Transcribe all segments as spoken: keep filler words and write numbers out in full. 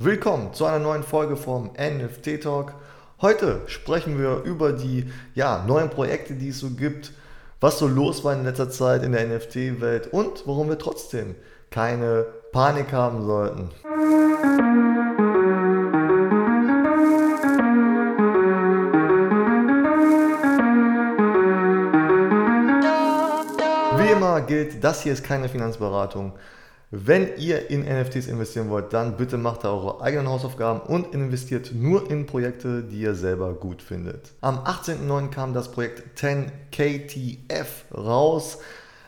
Willkommen zu einer neuen Folge vom N F T Talk. Heute sprechen wir über die ja, neuen Projekte, die es so gibt, was so los war in letzter Zeit in der N F T-Welt und warum wir trotzdem keine Panik haben sollten. Wie immer gilt, das hier ist keine Finanzberatung. Wenn ihr in N F Ts investieren wollt, dann bitte macht da eure eigenen Hausaufgaben und investiert nur in Projekte, die ihr selber gut findet. Am achtzehnten neunten kam das Projekt zehn K T F raus.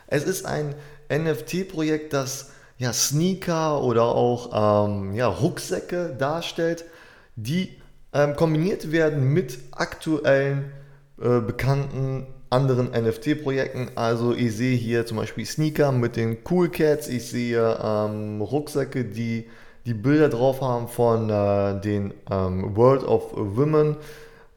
Es ist ein N F T-Projekt, das ja, Sneaker oder auch ähm, ja, Rucksäcke darstellt, die ähm, kombiniert werden mit aktuellen, äh, bekannten anderen N F T-Projekten. Also ich sehe hier zum Beispiel Sneaker mit den Cool Cats, ich sehe ähm, Rucksäcke, die die Bilder drauf haben von äh, den ähm, World of Women.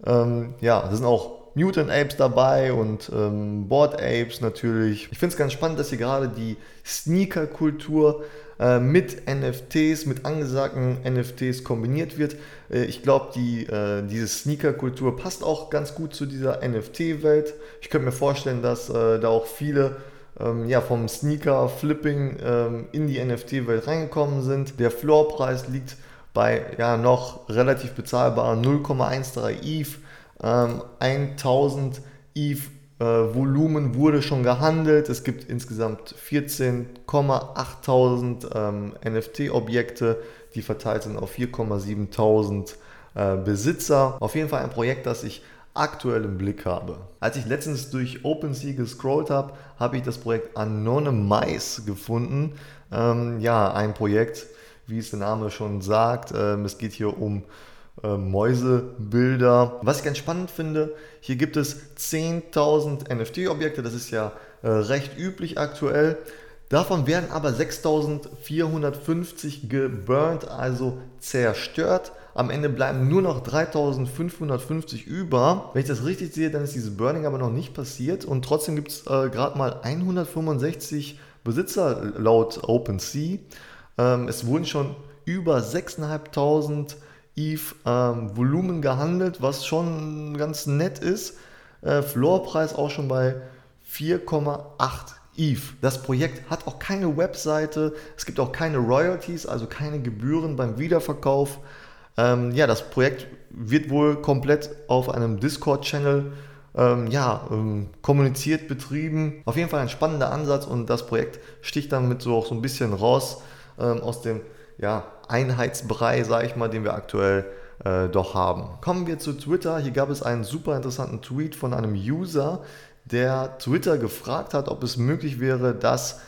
Ähm, ja, da sind auch Mutant Apes dabei und ähm, Bored Apes natürlich. Ich finde es ganz spannend, dass hier gerade die Sneaker-Kultur äh, mit N F Ts, mit angesagten N F Ts kombiniert wird. Ich glaube, die, äh, diese Sneaker-Kultur passt auch ganz gut zu dieser N F T-Welt. Ich könnte mir vorstellen, dass äh, da auch viele ähm, ja, vom Sneaker-Flipping ähm, in die N F T-Welt reingekommen sind. Der Floorpreis liegt bei ja, noch relativ bezahlbaren null Komma dreizehn ETH. Ähm, tausend ETH äh, Volumen wurde schon gehandelt. Es gibt insgesamt vierzehn Komma achttausend ähm, N F T-Objekte, die verteilt sind auf viertausendsiebentausend äh, Besitzer. Auf jeden Fall ein Projekt, das ich aktuell im Blick habe. Als ich letztens durch OpenSea gescrollt habe, habe ich das Projekt Anonymize gefunden. Ähm, ja, ein Projekt, wie es der Name schon sagt. Ähm, es geht hier um äh, Mäusebilder. Was ich ganz spannend finde, hier gibt es zehntausend N F T-Objekte. Das ist ja äh, recht üblich aktuell. Davon werden aber sechstausendvierhundertfünfzig geburnt, also zerstört. Am Ende bleiben nur noch dreitausendfünfhundertfünfzig über. Wenn ich das richtig sehe, dann ist dieses Burning aber noch nicht passiert. Und trotzdem gibt es äh, gerade mal hundertfünfundsechzig Besitzer laut OpenSea. Ähm, es wurden schon über sechstausendfünfhundert ETH ähm, Volumen gehandelt, was schon ganz nett ist. Äh, Floorpreis auch schon bei vier Komma acht ETH. Das Projekt hat auch keine Webseite, es gibt auch keine Royalties, also keine Gebühren beim Wiederverkauf. Ähm, ja, das Projekt wird wohl komplett auf einem Discord-Channel ähm, ja, ähm, kommuniziert, betrieben. Auf jeden Fall ein spannender Ansatz und das Projekt sticht damit so auch so ein bisschen raus ähm, aus dem ja, Einheitsbrei, sage ich mal, den wir aktuell äh, doch haben. Kommen wir zu Twitter. Hier gab es einen super interessanten Tweet von einem User, der Twitter gefragt hat, ob es möglich wäre, dass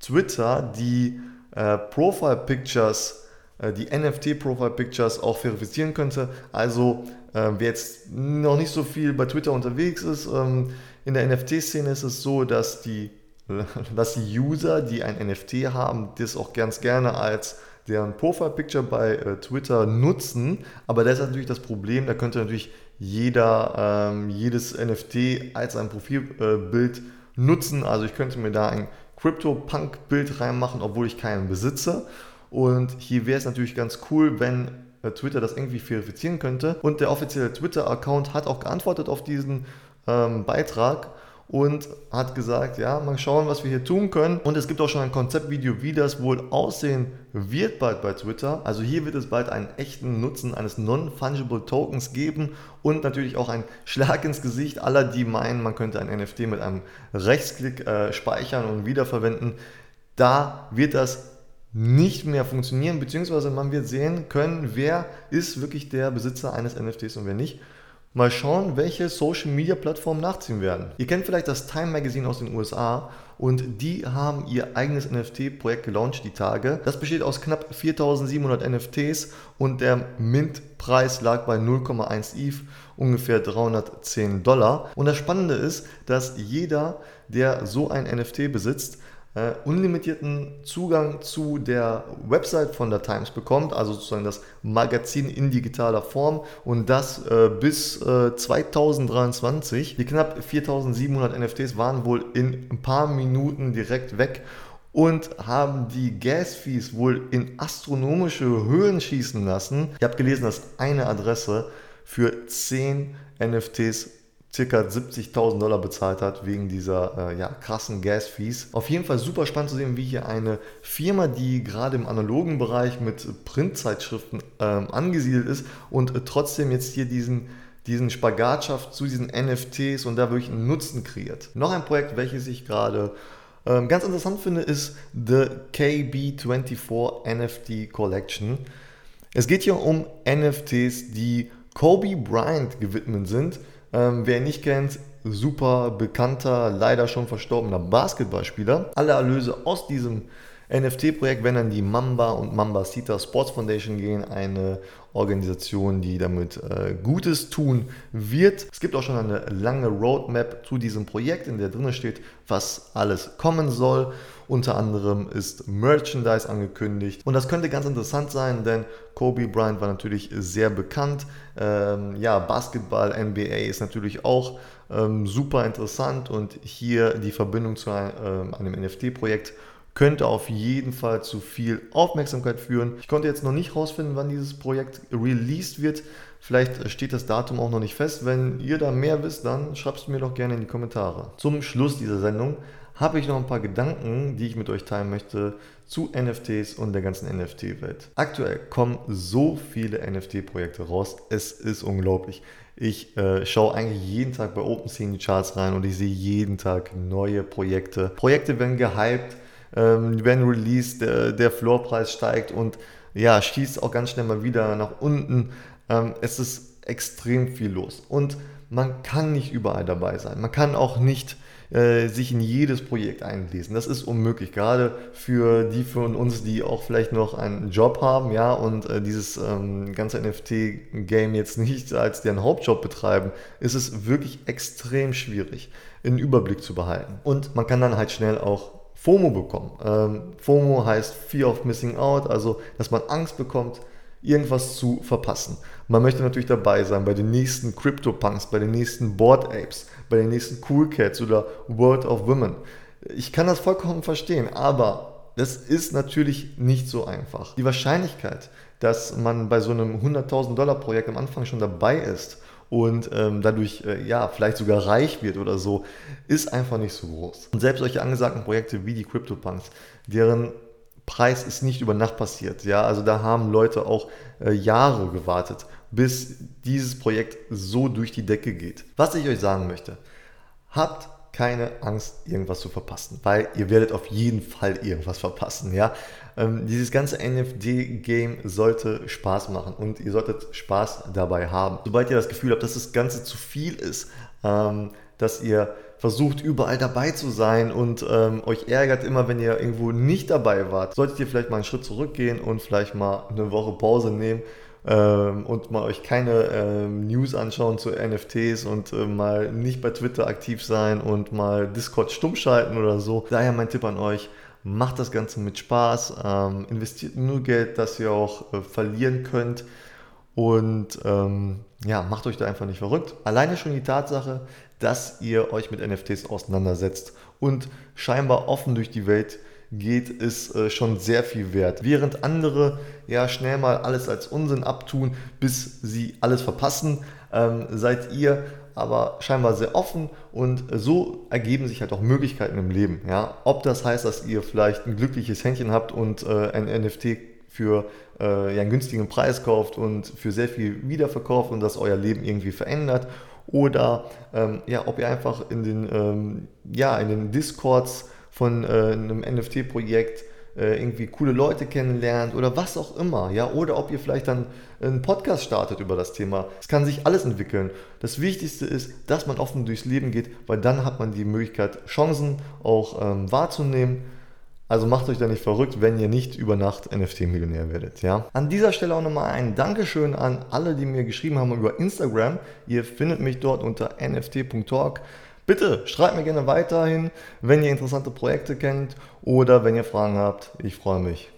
Twitter die äh, Profile-Pictures, äh, die N F T-Profile-Pictures auch verifizieren könnte. Also äh, wer jetzt noch nicht so viel bei Twitter unterwegs ist, ähm, in der N F T-Szene ist es so, dass die, äh, dass die User, die ein N F T haben, das auch ganz gerne als deren Profile-Picture bei äh, Twitter nutzen. Aber das ist natürlich das Problem, da könnte natürlich jeder ähm, jedes N F T als ein Profilbild äh, nutzen. Also ich könnte mir da ein Crypto Punk Bild reinmachen, obwohl ich keinen besitze. Und hier wäre es natürlich ganz cool, wenn äh, Twitter das irgendwie verifizieren könnte. Und der offizielle Twitter-Account hat auch geantwortet auf diesen ähm, Beitrag und hat gesagt, ja, mal schauen, was wir hier tun können. Und es gibt auch schon ein Konzeptvideo, wie das wohl aussehen wird bald bei Twitter. Also hier wird es bald einen echten Nutzen eines Non-Fungible Tokens geben und natürlich auch einen Schlag ins Gesicht aller, die meinen, man könnte ein N F T mit einem Rechtsklick äh, speichern und wiederverwenden. Da wird das nicht mehr funktionieren, beziehungsweise man wird sehen können, wer ist wirklich der Besitzer eines N F Ts und wer nicht. Mal schauen, welche Social-Media-Plattformen nachziehen werden. Ihr kennt vielleicht das Time Magazine aus den U S A und die haben ihr eigenes N F T-Projekt gelauncht die Tage. Das besteht aus knapp viertausendsiebenhundert N F Ts und der Mint-Preis lag bei null Komma eins ETH, ungefähr dreihundertzehn Dollar. Und das Spannende ist, dass jeder, der so ein N F T besitzt, Uh, unlimitierten Zugang zu der Website von der Times bekommt, also sozusagen das Magazin in digitaler Form und das uh, bis uh, zweitausenddreiundzwanzig. Die knapp viertausendsiebenhundert N F Ts waren wohl in ein paar Minuten direkt weg und haben die Gas-Fees wohl in astronomische Höhen schießen lassen. Ich habe gelesen, dass eine Adresse für zehn N F Ts ca. siebzigtausend Dollar bezahlt hat wegen dieser äh, ja, krassen Gas-Fees. Auf jeden Fall super spannend zu sehen, wie hier eine Firma, die gerade im analogen Bereich mit Printzeitschriften ähm, angesiedelt ist und äh, trotzdem jetzt hier diesen diesen Spagat schafft zu diesen N F Ts und da wirklich einen Nutzen kreiert. Noch ein Projekt, welches ich gerade ähm, ganz interessant finde, ist The K B vierundzwanzig N F T Collection. Es geht hier um N F Ts, die Kobe Bryant gewidmet sind. Ähm, wer ihn nicht kennt, super bekannter, leider schon verstorbener Basketballspieler. Alle Erlöse aus diesem N F T-Projekt werden an die Mamba und Mambacita Sports Foundation gehen, eine Organisation, die damit äh, Gutes tun wird. Es gibt auch schon eine lange Roadmap zu diesem Projekt, in der drin steht, was alles kommen soll. Unter anderem ist Merchandise angekündigt und das könnte ganz interessant sein, denn Kobe Bryant war natürlich sehr bekannt. Ähm, ja, Basketball, N B A ist natürlich auch ähm, super interessant und hier die Verbindung zu ein, ähm, einem N F T-Projekt könnte auf jeden Fall zu viel Aufmerksamkeit führen. Ich konnte jetzt noch nicht rausfinden, wann dieses Projekt released wird. Vielleicht steht das Datum auch noch nicht fest. Wenn ihr da mehr wisst, dann schreibt es mir doch gerne in die Kommentare. Zum Schluss dieser Sendung habe ich noch ein paar Gedanken, die ich mit euch teilen möchte zu N F Ts und der ganzen N F T-Welt. Aktuell kommen so viele N F T-Projekte raus, es ist unglaublich. Ich äh, schaue eigentlich jeden Tag bei OpenSea in die Charts rein und ich sehe jeden Tag neue Projekte. Projekte werden gehypt, Ähm, wenn Release der, der Floorpreis steigt und ja, schießt auch ganz schnell mal wieder nach unten. Ähm, es ist extrem viel los und man kann nicht überall dabei sein. Man kann auch nicht äh, sich in jedes Projekt einlesen. Das ist unmöglich, gerade für die von uns, die auch vielleicht noch einen Job haben, ja, und äh, dieses ähm, ganze N F T-Game jetzt nicht als deren Hauptjob betreiben, ist es wirklich extrem schwierig, einen Überblick zu behalten. Und man kann dann halt schnell auch FOMO bekommen. Ähm, FOMO heißt Fear of Missing Out, also dass man Angst bekommt, irgendwas zu verpassen. Man möchte natürlich dabei sein bei den nächsten Crypto Punks, bei den nächsten Bored Apes, bei den nächsten Cool Cats oder World of Women. Ich kann das vollkommen verstehen, aber das ist natürlich nicht so einfach. Die Wahrscheinlichkeit, dass man bei so einem hunderttausend Dollar Projekt am Anfang schon dabei ist und ähm, dadurch äh, ja vielleicht sogar reich wird oder so, ist einfach nicht so groß. Und selbst solche angesagten Projekte wie die Crypto Punks, deren Preis ist nicht über Nacht passiert. Ja? Also da haben Leute auch äh, Jahre gewartet, bis dieses Projekt so durch die Decke geht. Was ich euch sagen möchte, habt keine Angst, irgendwas zu verpassen, weil ihr werdet auf jeden Fall irgendwas verpassen. Ja? Ähm, dieses ganze N F T-Game sollte Spaß machen und ihr solltet Spaß dabei haben. Sobald ihr das Gefühl habt, dass das Ganze zu viel ist, ähm, dass ihr versucht, überall dabei zu sein und ähm, euch ärgert immer, wenn ihr irgendwo nicht dabei wart, solltet ihr vielleicht mal einen Schritt zurückgehen und vielleicht mal eine Woche Pause nehmen, Ähm, und mal euch keine ähm, News anschauen zu N F Ts und äh, mal nicht bei Twitter aktiv sein und mal Discord stumm schalten oder so. Daher mein Tipp an euch, macht das Ganze mit Spaß, ähm, investiert nur Geld, das ihr auch äh, verlieren könnt und ähm, ja, macht euch da einfach nicht verrückt. Alleine schon die Tatsache, dass ihr euch mit N F Ts auseinandersetzt und scheinbar offen durch die Welt geht, ist äh, schon sehr viel wert. Während andere ja schnell mal alles als Unsinn abtun, bis sie alles verpassen, ähm, seid ihr aber scheinbar sehr offen und äh, so ergeben sich halt auch Möglichkeiten im Leben. Ja? Ob das heißt, dass ihr vielleicht ein glückliches Händchen habt und äh, ein N F T für äh, ja, einen günstigen Preis kauft und für sehr viel wiederverkauft und das euer Leben irgendwie verändert, oder ähm, ja, ob ihr einfach in den, ähm, ja, in den Discords von äh, einem N F T-Projekt äh, irgendwie coole Leute kennenlernt oder was auch immer, ja, oder ob ihr vielleicht dann einen Podcast startet über das Thema. Es kann sich alles entwickeln. Das Wichtigste ist, dass man offen durchs Leben geht, weil dann hat man die Möglichkeit, Chancen auch ähm, wahrzunehmen. Also macht euch da nicht verrückt, wenn ihr nicht über Nacht N F T-Millionär werdet, ja. An dieser Stelle auch nochmal ein Dankeschön an alle, die mir geschrieben haben über Instagram. Ihr findet mich dort unter N F T Punkt talk. Bitte schreibt mir gerne weiterhin, wenn ihr interessante Projekte kennt oder wenn ihr Fragen habt. Ich freue mich.